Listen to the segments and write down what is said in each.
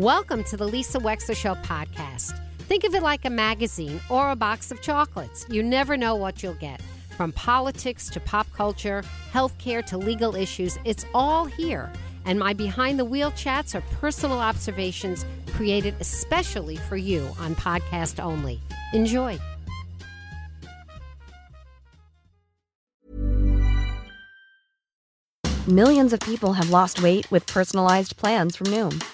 Welcome to the Lisa Wexler Show podcast. Think of it like a magazine or a box of chocolates. You never know what you'll get. From politics to pop culture, healthcare to legal issues, it's all here. And my Behind the Wheel chats are personal observations created especially for you on podcast only. Enjoy. Millions of people have lost weight with personalized plans from Noom.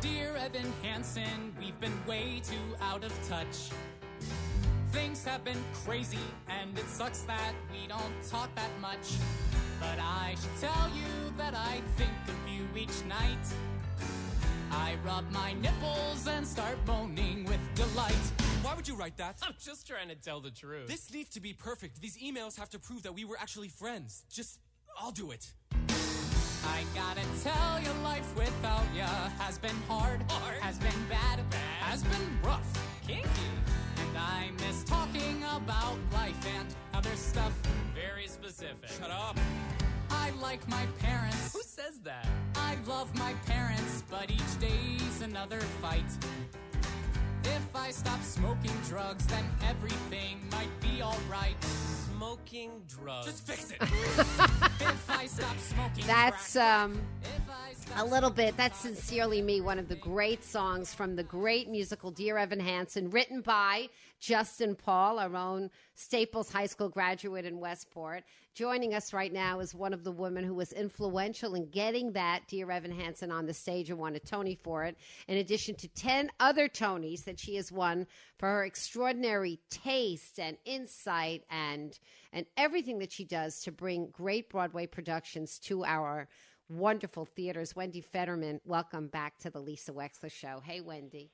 Dear Evan Hansen, we've been way too out of touch. Things have been crazy, and it sucks that we don't talk that much. But I should tell you that I think of you each night. I rub my nipples and start moaning with delight. Why would you write that? I'm just trying to tell the truth. This needs to be perfect. These emails have to prove that we were actually friends. Just, I'll do it. I gotta tell you, life without ya has been hard. Has been bad, has been rough, kinky. And I miss talking about life and other stuff. Very specific. Shut up. I like my parents. Who says that? I love my parents, but each day's another fight. If I stop smoking drugs, then everything might be alright. Smoking drugs. Just fix it. If I stop smoking, that's a little bit. That's Sincerely Me, one of the great songs from the great musical Dear Evan Hansen, written by Justin Paul, our own Staples High School graduate in Westport. Joining us right now is one of the women who was influential in getting that Dear Evan Hansen on the stage and won a Tony for it, in addition to 10 other Tonys that she has won for her extraordinary taste and insight and everything that she does to bring great Broadway productions to our wonderful theaters. Wendy Federman, welcome back to the Lisa Wexler Show. Hey, Wendy.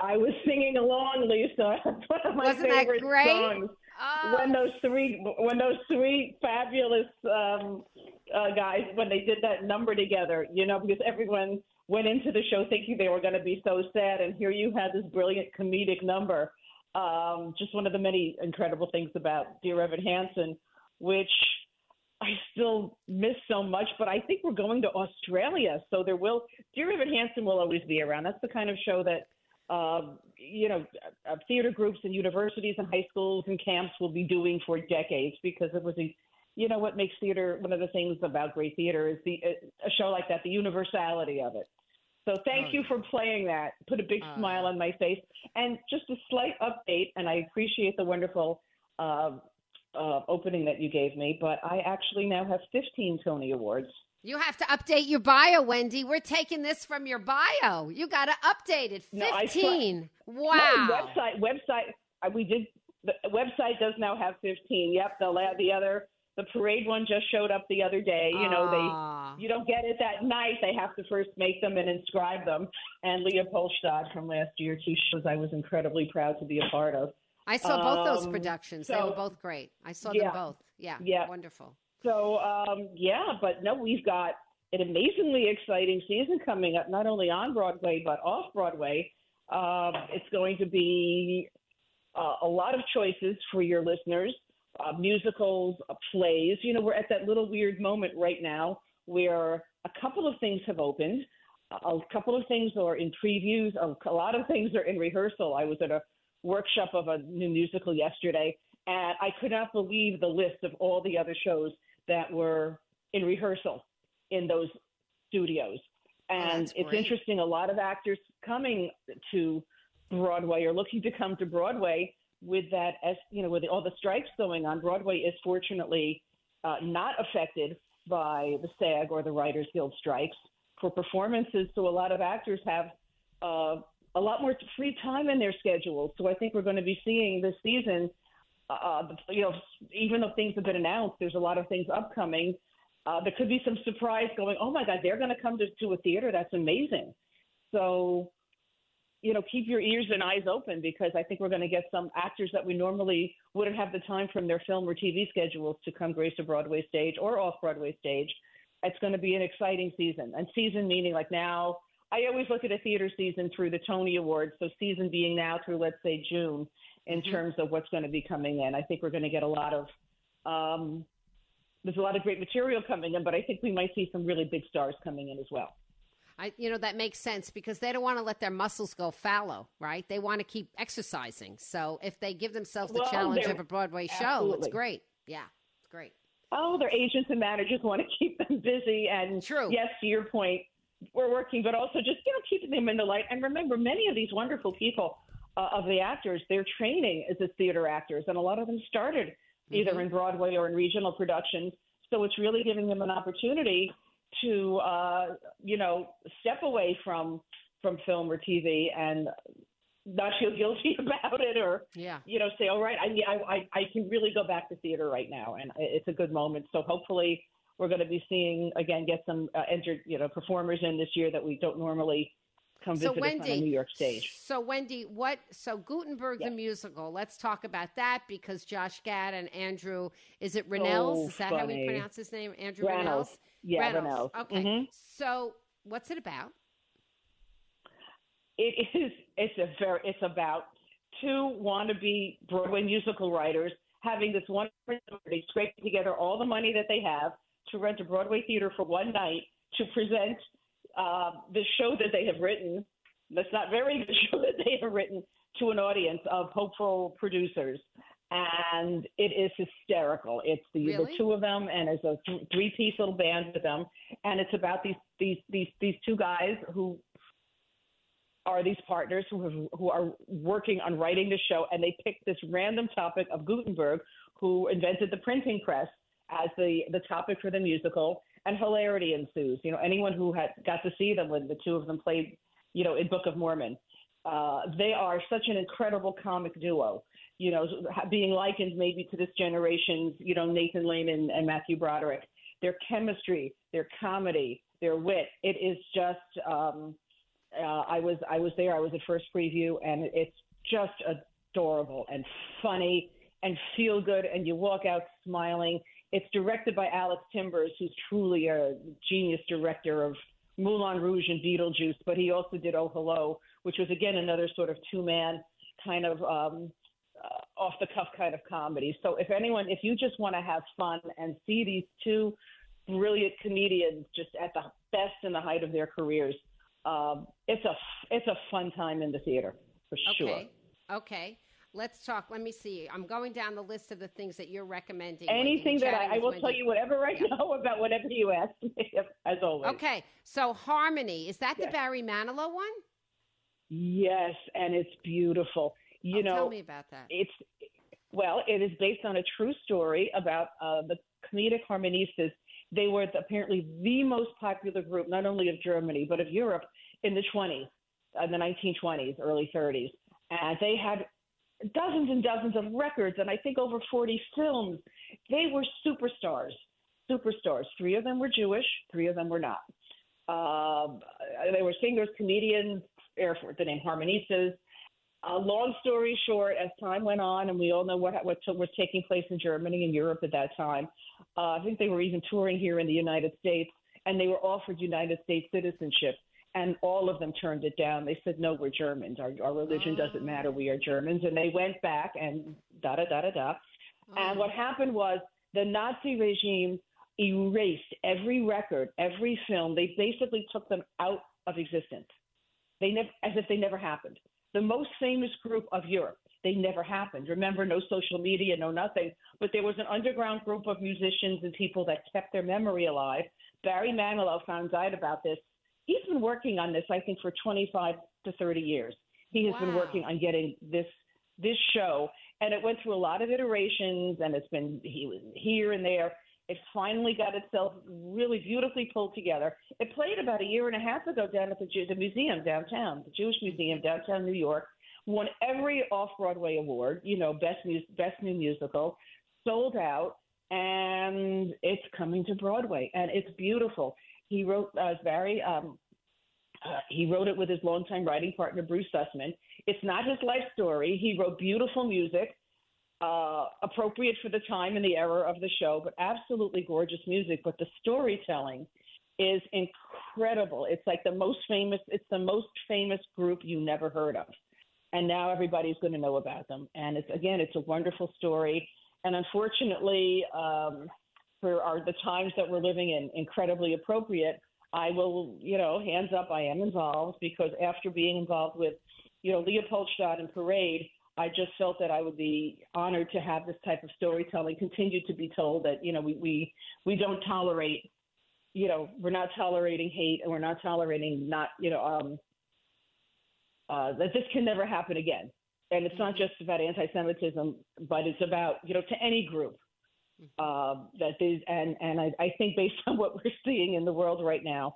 I was singing along, Lisa. It's one of my favorite songs. Oh. When those three fabulous guys, when they did that number together, you know, because everyone went into the show thinking they were going to be so sad, and here you had this brilliant comedic number. Just one of the many incredible things about Dear Evan Hansen, which I still miss so much, but I think we're going to Australia, so Dear Evan Hansen will always be around. That's the kind of show that theater groups and universities and high schools and camps will be doing for decades, because it was what makes theater, one of the things about great theater is a show like that, the universality of it. So thank you for playing that. Put a big smile on my face. And just a slight update, and I appreciate the wonderful opening that you gave me, but I actually now have 15 Tony Awards. You have to update your bio, Wendy. We're taking this from your bio. You got to update it. 15. No, wow. No, website. The website does now have 15. Yep. The Parade one just showed up the other day. You know, you don't get it that night. They have to first make them and inscribe them. And Leopoldstadt from last year, two shows I was incredibly proud to be a part of. I saw both those productions. They were both great. I saw them both. Yeah. Wonderful. So, we've got an amazingly exciting season coming up, not only on Broadway, but off Broadway. It's going to be a lot of choices for your listeners, musicals, plays. You know, we're at that little weird moment right now where a couple of things have opened. A couple of things are in previews. A lot of things are in rehearsal. I was at a workshop of a new musical yesterday, and I could not believe the list of all the other shows that were in rehearsal. in those studios. And it's interesting, a lot of actors coming to Broadway or looking to come to Broadway with that, as you know, with all the strikes going on. Broadway is fortunately not affected by the SAG or the Writers Guild strikes for performances. So a lot of actors have a lot more free time in their schedules. So I think we're going to be seeing this season, you know, even though things have been announced, there's a lot of things upcoming. There could be some surprise going, oh, my God, they're going to come to a theater. That's amazing. So, you know, keep your ears and eyes open, because I think we're going to get some actors that we normally wouldn't have the time from their film or TV schedules to come grace a Broadway stage or off-Broadway stage. It's going to be an exciting season. And season meaning like now, I always look at a theater season through the Tony Awards. So season being now through, let's say, June, in terms of what's going to be coming in. I think we're going to get a lot of there's a lot of great material coming in, but I think we might see some really big stars coming in as well. You know, that makes sense, because they don't want to let their muscles go fallow, right? They want to keep exercising. So if they give themselves the challenge of a Broadway show, it's great. Yeah, it's great. Oh, their agents and managers want to keep them busy. And yes, to your point, we're working, but also just, you know, keeping them in the light. And remember, many of these wonderful people of the actors, their training is as theater actors. And a lot of them started either in Broadway or in regional productions. So it's really giving them an opportunity to, you know, step away from film or TV and not feel guilty about it, or, you know, say, all right, I can really go back to theater right now. And it's a good moment. So hopefully we're going to be seeing, again, get some performers in this year that we don't normally come visit us on a New York stage. So Wendy, Gutenberg the musical, let's talk about that, because Josh Gad and Andrew, is it Rannells? Is that how we pronounce his name? Andrew Rannells? Yeah, Rannells. Okay. So what's it about? It's about two wannabe Broadway musical writers having this one opportunity, scraping together all the money that they have to rent a Broadway theater for one night to present the show that they have written, that's not very good show that they have written, to an audience of hopeful producers. And it is hysterical. It's the two of them, and it's a three-piece little band with them. And it's about these two guys who are these partners who are working on writing the show, and they picked this random topic of Gutenberg, who invented the printing press, as the topic for the musical, and hilarity ensues. You know, anyone who had got to see them when the two of them played, you know, in Book of Mormon, they are such an incredible comic duo, you know, being likened maybe to this generation's, you know, Nathan Lane and Matthew Broderick. Their chemistry, their comedy, their wit, it is just, I was there, I was at first preview, and it's just adorable and funny and feel good, and you walk out smiling. It's directed by Alex Timbers, who's truly a genius director of Moulin Rouge and Beetlejuice, but he also did Oh Hello, which was, again, another sort of two-man kind of off-the-cuff kind of comedy. So if you just want to have fun and see these two brilliant comedians just at the best and the height of their careers, it's a fun time in the theater, for sure. Okay. Let's talk. Let me see. I'm going down the list of the things that you're recommending. Anything that I will tell you whatever I know about whatever you ask me, as always. Okay. So Harmony, is that the Barry Manilow one? Yes. And it's beautiful. Tell me about that. It is based on a true story about the comedic Harmonistas. They were apparently the most popular group, not only of Germany, but of Europe in the 20s, in the 1920s, early 30s. And they had dozens and dozens of records, and I think over 40 films. They were superstars. Three of them were Jewish, three of them were not. They were singers, comedians, the name Harmonistas. Long story short, as time went on, and we all know what was taking place in Germany and Europe at that time, I think they were even touring here in the United States, and they were offered United States citizenship. And all of them turned it down. They said, no, we're Germans. Our religion doesn't matter. We are Germans. And they went back and da-da-da-da-da. And what happened was the Nazi regime erased every record, every film. They basically took them out of existence. As if they never happened. The most famous group of Europe, they never happened. Remember, no social media, no nothing. But there was an underground group of musicians and people that kept their memory alive. Barry Manilow found out about this. He's been working on this, I think, for 25 to 30 years. He has been working on getting this show, and it went through a lot of iterations, and it's been he was here and there. It finally got itself really beautifully pulled together. It played about a year and a half ago down at the museum downtown, the Jewish Museum downtown New York. Won every off-Broadway award, you know, best new musical, sold out, and it's coming to Broadway, and it's beautiful. He wrote Barry. He wrote it with his longtime writing partner, Bruce Sussman. It's not his life story. He wrote beautiful music, appropriate for the time and the era of the show, but absolutely gorgeous music. But the storytelling is incredible. It's like the most famous group you never heard of. And now everybody's going to know about them. And it's a wonderful story. And unfortunately, for the times that we're living in, incredibly appropriate. I will, hands up, I am involved, because after being involved with, Leopoldstadt and Parade, I just felt that I would be honored to have this type of storytelling continue to be told, that, we don't tolerate, we're not tolerating hate, and we're not tolerating that this can never happen again. And it's not just about anti-Semitism, but it's about, to any group. I think based on what we're seeing in the world right now,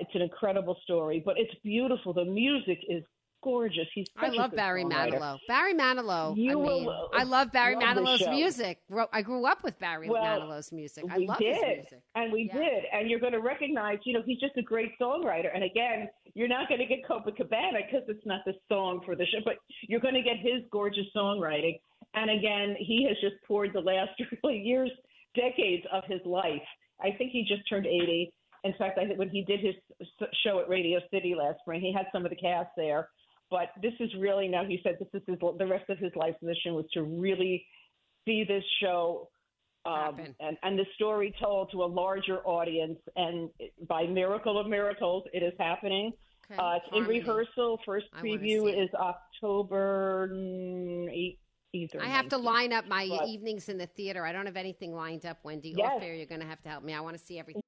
it's an incredible story, but it's beautiful. The music is gorgeous. I love Barry Manilow. Barry Manilow. I love Barry Manilow's music. I grew up with Barry Manilow's music. I love his music. And we did. And you're going to recognize, he's just a great songwriter. And again, you're not going to get Copacabana because it's not the song for the show, but you're going to get his gorgeous songwriting. And again, he has just poured the last really years, decades of his life. I think he just turned 80. In fact, I think when he did his show at Radio City last spring, he had some of the cast there. But this is really now, he said, this is the rest of his life's mission was to really see this show and the story told to a larger audience. And by miracle of miracles, it is happening. Okay. It's in rehearsal. First preview is October 8th. I have to line up my evenings in the theater. I don't have anything lined up, Wendy. Off air, you're going to have to help me. I want to see everything.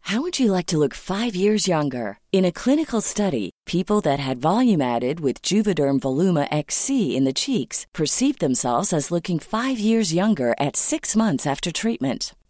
How would you like to look 5 years younger? In a clinical study, people that had volume added with Juvederm Voluma XC in the cheeks perceived themselves as looking 5 years younger at 6 months after treatment.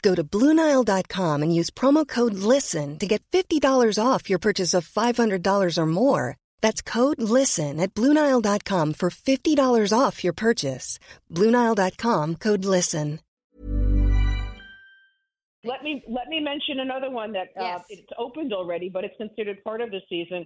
Go to BlueNile.com and use promo code LISTEN to get $50 off your purchase of $500 or more. That's code LISTEN at BlueNile.com for $50 off your purchase. BlueNile.com, code LISTEN. Let me mention another one that it's opened already, but it's considered part of the season.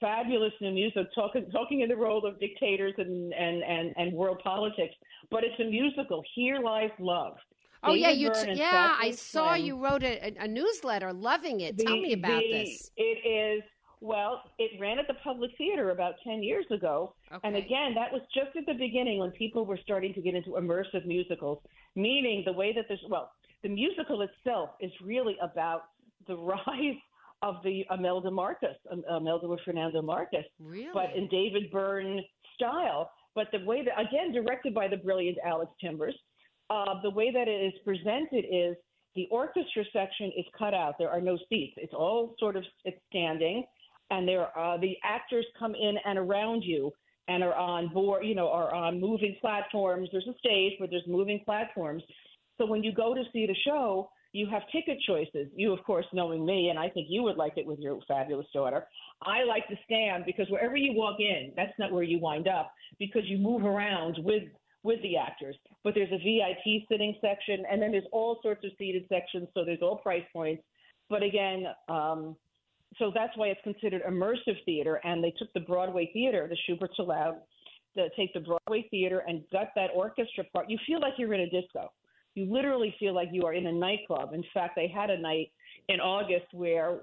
Fabulous new music, talking in the role of dictators and world politics, but it's a musical. Here Lies Love. Oh David I saw you wrote a newsletter, loving it. Tell me about this. It is. Well, it ran at the Public Theater about 10 years ago. Okay. And again, that was just at the beginning when people were starting to get into immersive musicals, meaning the way that the musical itself is really about the rise of the Imelda with Fernando Marcos, really? But in David Byrne style. But the way that, again, directed by the brilliant Alex Timbers, the way that it is presented is the orchestra section is cut out. There are no seats. It's all it's standing, and the actors come in and around you. and are on board, you know, are on moving platforms. There's a stage where there's moving platforms. So when you go to see the show, you have ticket choices. You, of course, knowing me, and I think you would like it with your fabulous daughter. I like the stand because wherever you walk in, that's not where you wind up because you move around with the actors. But there's a VIP sitting section, and then there's all sorts of seated sections, so there's all price points. But again, so that's why it's considered immersive theater, and they took the Broadway theater, the Schubert's allowed to take the Broadway theater and gut that orchestra part. You feel like you're in a disco. You literally feel like you are in a nightclub. In fact, they had a night in August where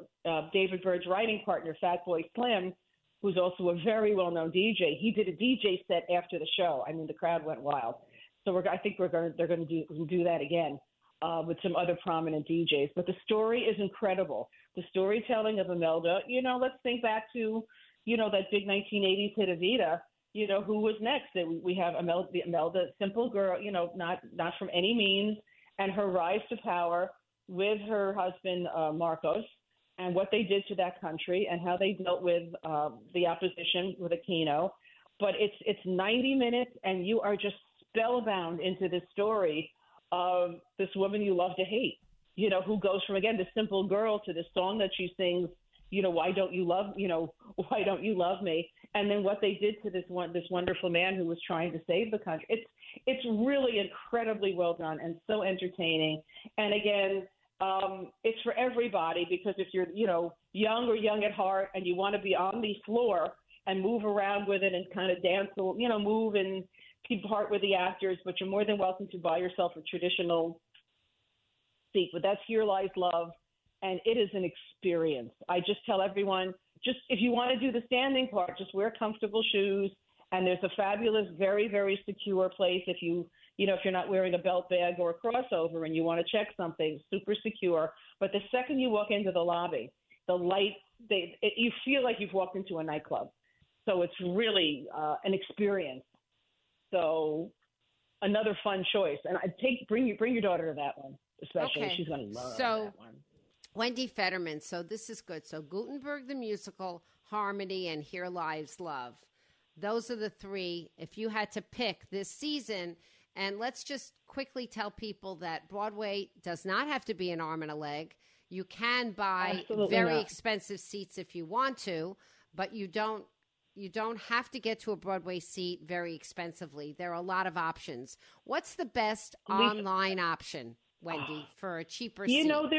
David Byrd's writing partner, Fatboy Slim, who's also a very well-known DJ, he did a DJ set after the show. I mean, the crowd went wild. So I think they're going to do that again with some other prominent DJs. But the story is incredible. The storytelling of Imelda, you know, let's think back to, you know, that big 1980s hit Evita. You know, who was next? We have Imelda, simple girl, you know, not from any means, and her rise to power with her husband, Marcos, and what they did to that country and how they dealt with the opposition with Aquino. But it's 90 minutes, and you are just spellbound into this story of this woman you love to hate, you know, who goes from, again, the simple girl to the song that she sings, you know, why don't you love, you know, why don't you love me? And then what they did to this wonderful man who was trying to save the country. It's really incredibly well done and so entertaining. And again, it's for everybody because if you're, you know, young or young at heart and you want to be on the floor and move around with it and kind of dance, you know, move and keep heart with the actors, but you're more than welcome to buy yourself a traditional seat. But that's Here Lies Love, and it is an experience. I just tell everyone, just if you want to do the standing part, just wear comfortable shoes. And there's a fabulous, very, very secure place if you're not wearing a belt bag or a crossover and you want to check something, super secure. But the second you walk into the lobby, the lights, you feel like you've walked into a nightclub. So it's really an experience. So another fun choice. And I'd bring your daughter to that one, especially. Okay. She's going to love that one. Wendy Federman, so this is good. So Gutenberg, the musical, Harmony, and Here Lies Love. Those are the three, if you had to pick this season. And let's just quickly tell people that Broadway does not have to be an arm and a leg. You can buy expensive seats if you want to, but you don't have to get to a Broadway seat very expensively. There are a lot of options. What's the best online option, Wendy, for a cheaper seat? You know,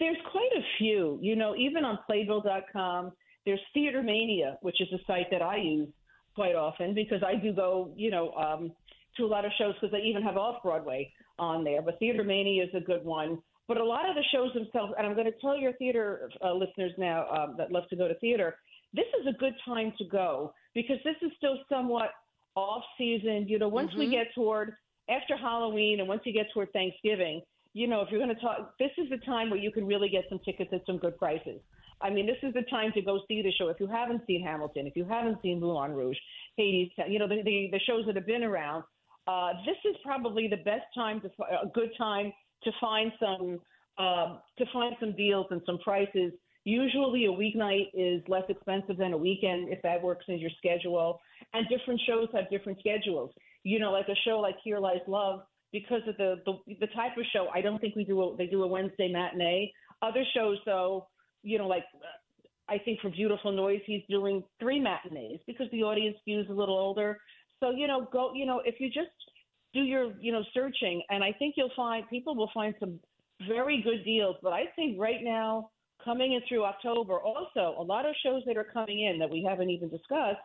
there's quite a few, you know, even on playbill.com, there's Theater Mania, which is a site that I use quite often because I do go, you know, to a lot of shows because they even have Off-Broadway on there. But Theater Mania is a good one. But a lot of the shows themselves, and I'm going to tell your theater listeners now that love to go to theater, this is a good time to go because this is still somewhat off-season. You know, once we get toward after Halloween and once you get toward Thanksgiving, you know, if you're going to talk, this is the time where you can really get some tickets at some good prices. I mean, this is the time to go see the show. If you haven't seen Hamilton, if you haven't seen Moulin Rouge, Hades, you know, the shows that have been around, this is probably the best time, a good time to find some deals and some prices. Usually a weeknight is less expensive than a weekend if that works in your schedule. And different shows have different schedules. You know, like a show like Here Lies Love, because of the type of show, I don't think they do a Wednesday matinee. Other shows, though, you know, like I think for Beautiful Noise, he's doing 3 matinees because the audience skews a little older. So, you know, go, you know, if you just do your, you know, searching, and I think you'll find people will find some very good deals. But I think right now, coming in through October, also a lot of shows that are coming in that we haven't even discussed.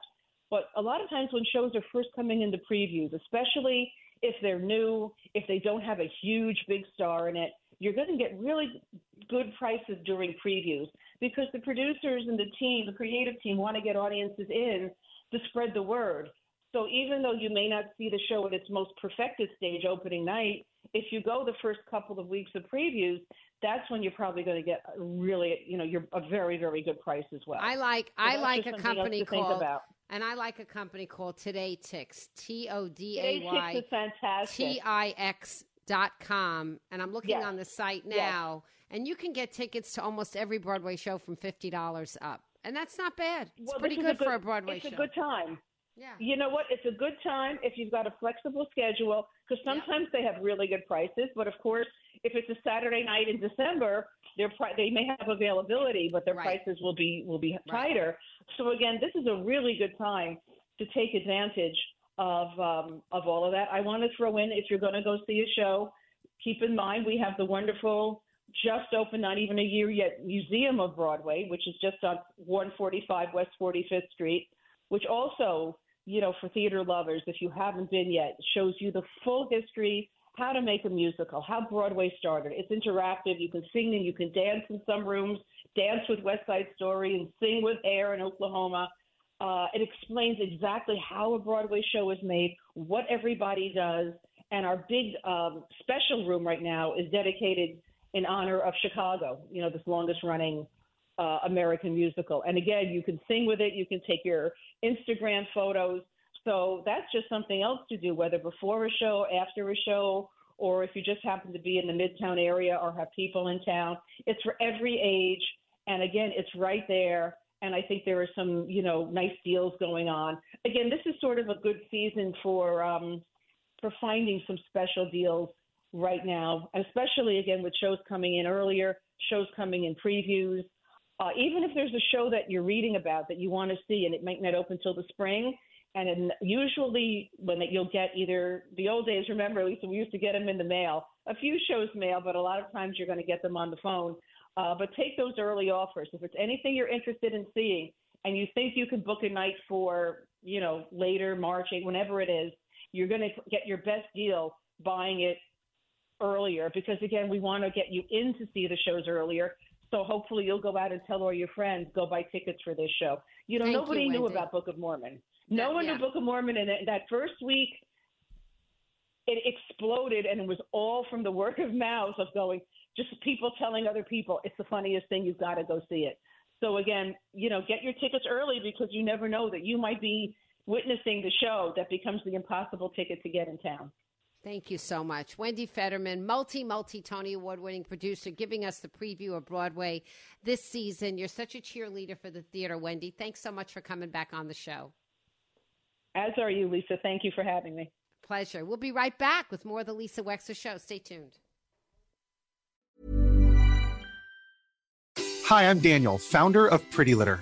But a lot of times when shows are first coming into previews, especially if they're new, if they don't have a huge big star in it, you're going to get really good prices during previews because the producers and the team, the creative team, want to get audiences in to spread the word. So even though you may not see the show at its most perfected stage opening night, if you go the first couple of weeks of previews, that's when you're probably going to get really, you know, you're a very, very good price as well. I like a company called Today Tix, TODAY, TIX.com, and I'm looking on the site now, and you can get tickets to almost every Broadway show from $50 up, and that's not bad. It's pretty good for a Broadway show. It's a good time. Yeah. You know what? It's a good time if you've got a flexible schedule, because sometimes they have really good prices. But, of course, if it's a Saturday night in December, they may have availability, but their prices will be tighter. Right. So, again, this is a really good time to take advantage of all of that. I want to throw in, if you're going to go see a show, keep in mind we have the wonderful, just open, not even a year yet, Museum of Broadway, which is just on 145 West 45th Street, which also, you know, for theater lovers, if you haven't been yet, shows you the full history, how to make a musical, how Broadway started. It's interactive. You can sing and you can dance in some rooms, dance with West Side Story and sing with Air in Oklahoma. It explains exactly how a Broadway show is made, what everybody does. And our big special room right now is dedicated in honor of Chicago, you know, this longest running American musical. And again, you can sing with it. You can take your Instagram photos. So that's just something else to do, whether before a show, after a show, or if you just happen to be in the Midtown area or have people in town. It's for every age. And again, it's right there. And I think there are some, you know, nice deals going on. Again, this is sort of a good season for finding some special deals right now, especially, again, with shows coming in earlier, shows coming in previews. Even if there's a show that you're reading about that you want to see and it might not open till the spring, and usually when you'll get either the old days, remember, Lisa, we used to get them in the mail. A few shows mail, but a lot of times you're going to get them on the phone. But take those early offers. If it's anything you're interested in seeing and you think you can book a night for, you know, later March, whenever it is, you're going to get your best deal buying it earlier, because, again, we want to get you in to see the shows earlier. So hopefully you'll go out and tell all your friends, go buy tickets for this show. You know, nobody knew about Book of Mormon. No one knew Book of Mormon. And that first week, it exploded, and it was all from the word of mouth of going, just people telling other people, it's the funniest thing, you've got to go see it. So, again, you know, get your tickets early, because you never know that you might be witnessing the show that becomes the impossible ticket to get in town. Thank you so much. Wendy Federman, multi Tony Award-winning producer, giving us the preview of Broadway this season. You're such a cheerleader for the theater, Wendy. Thanks so much for coming back on the show. As are you, Lisa. Thank you for having me. Pleasure. We'll be right back with more of the Lisa Wexler Show. Stay tuned. Hi, I'm Daniel, founder of Pretty Litter.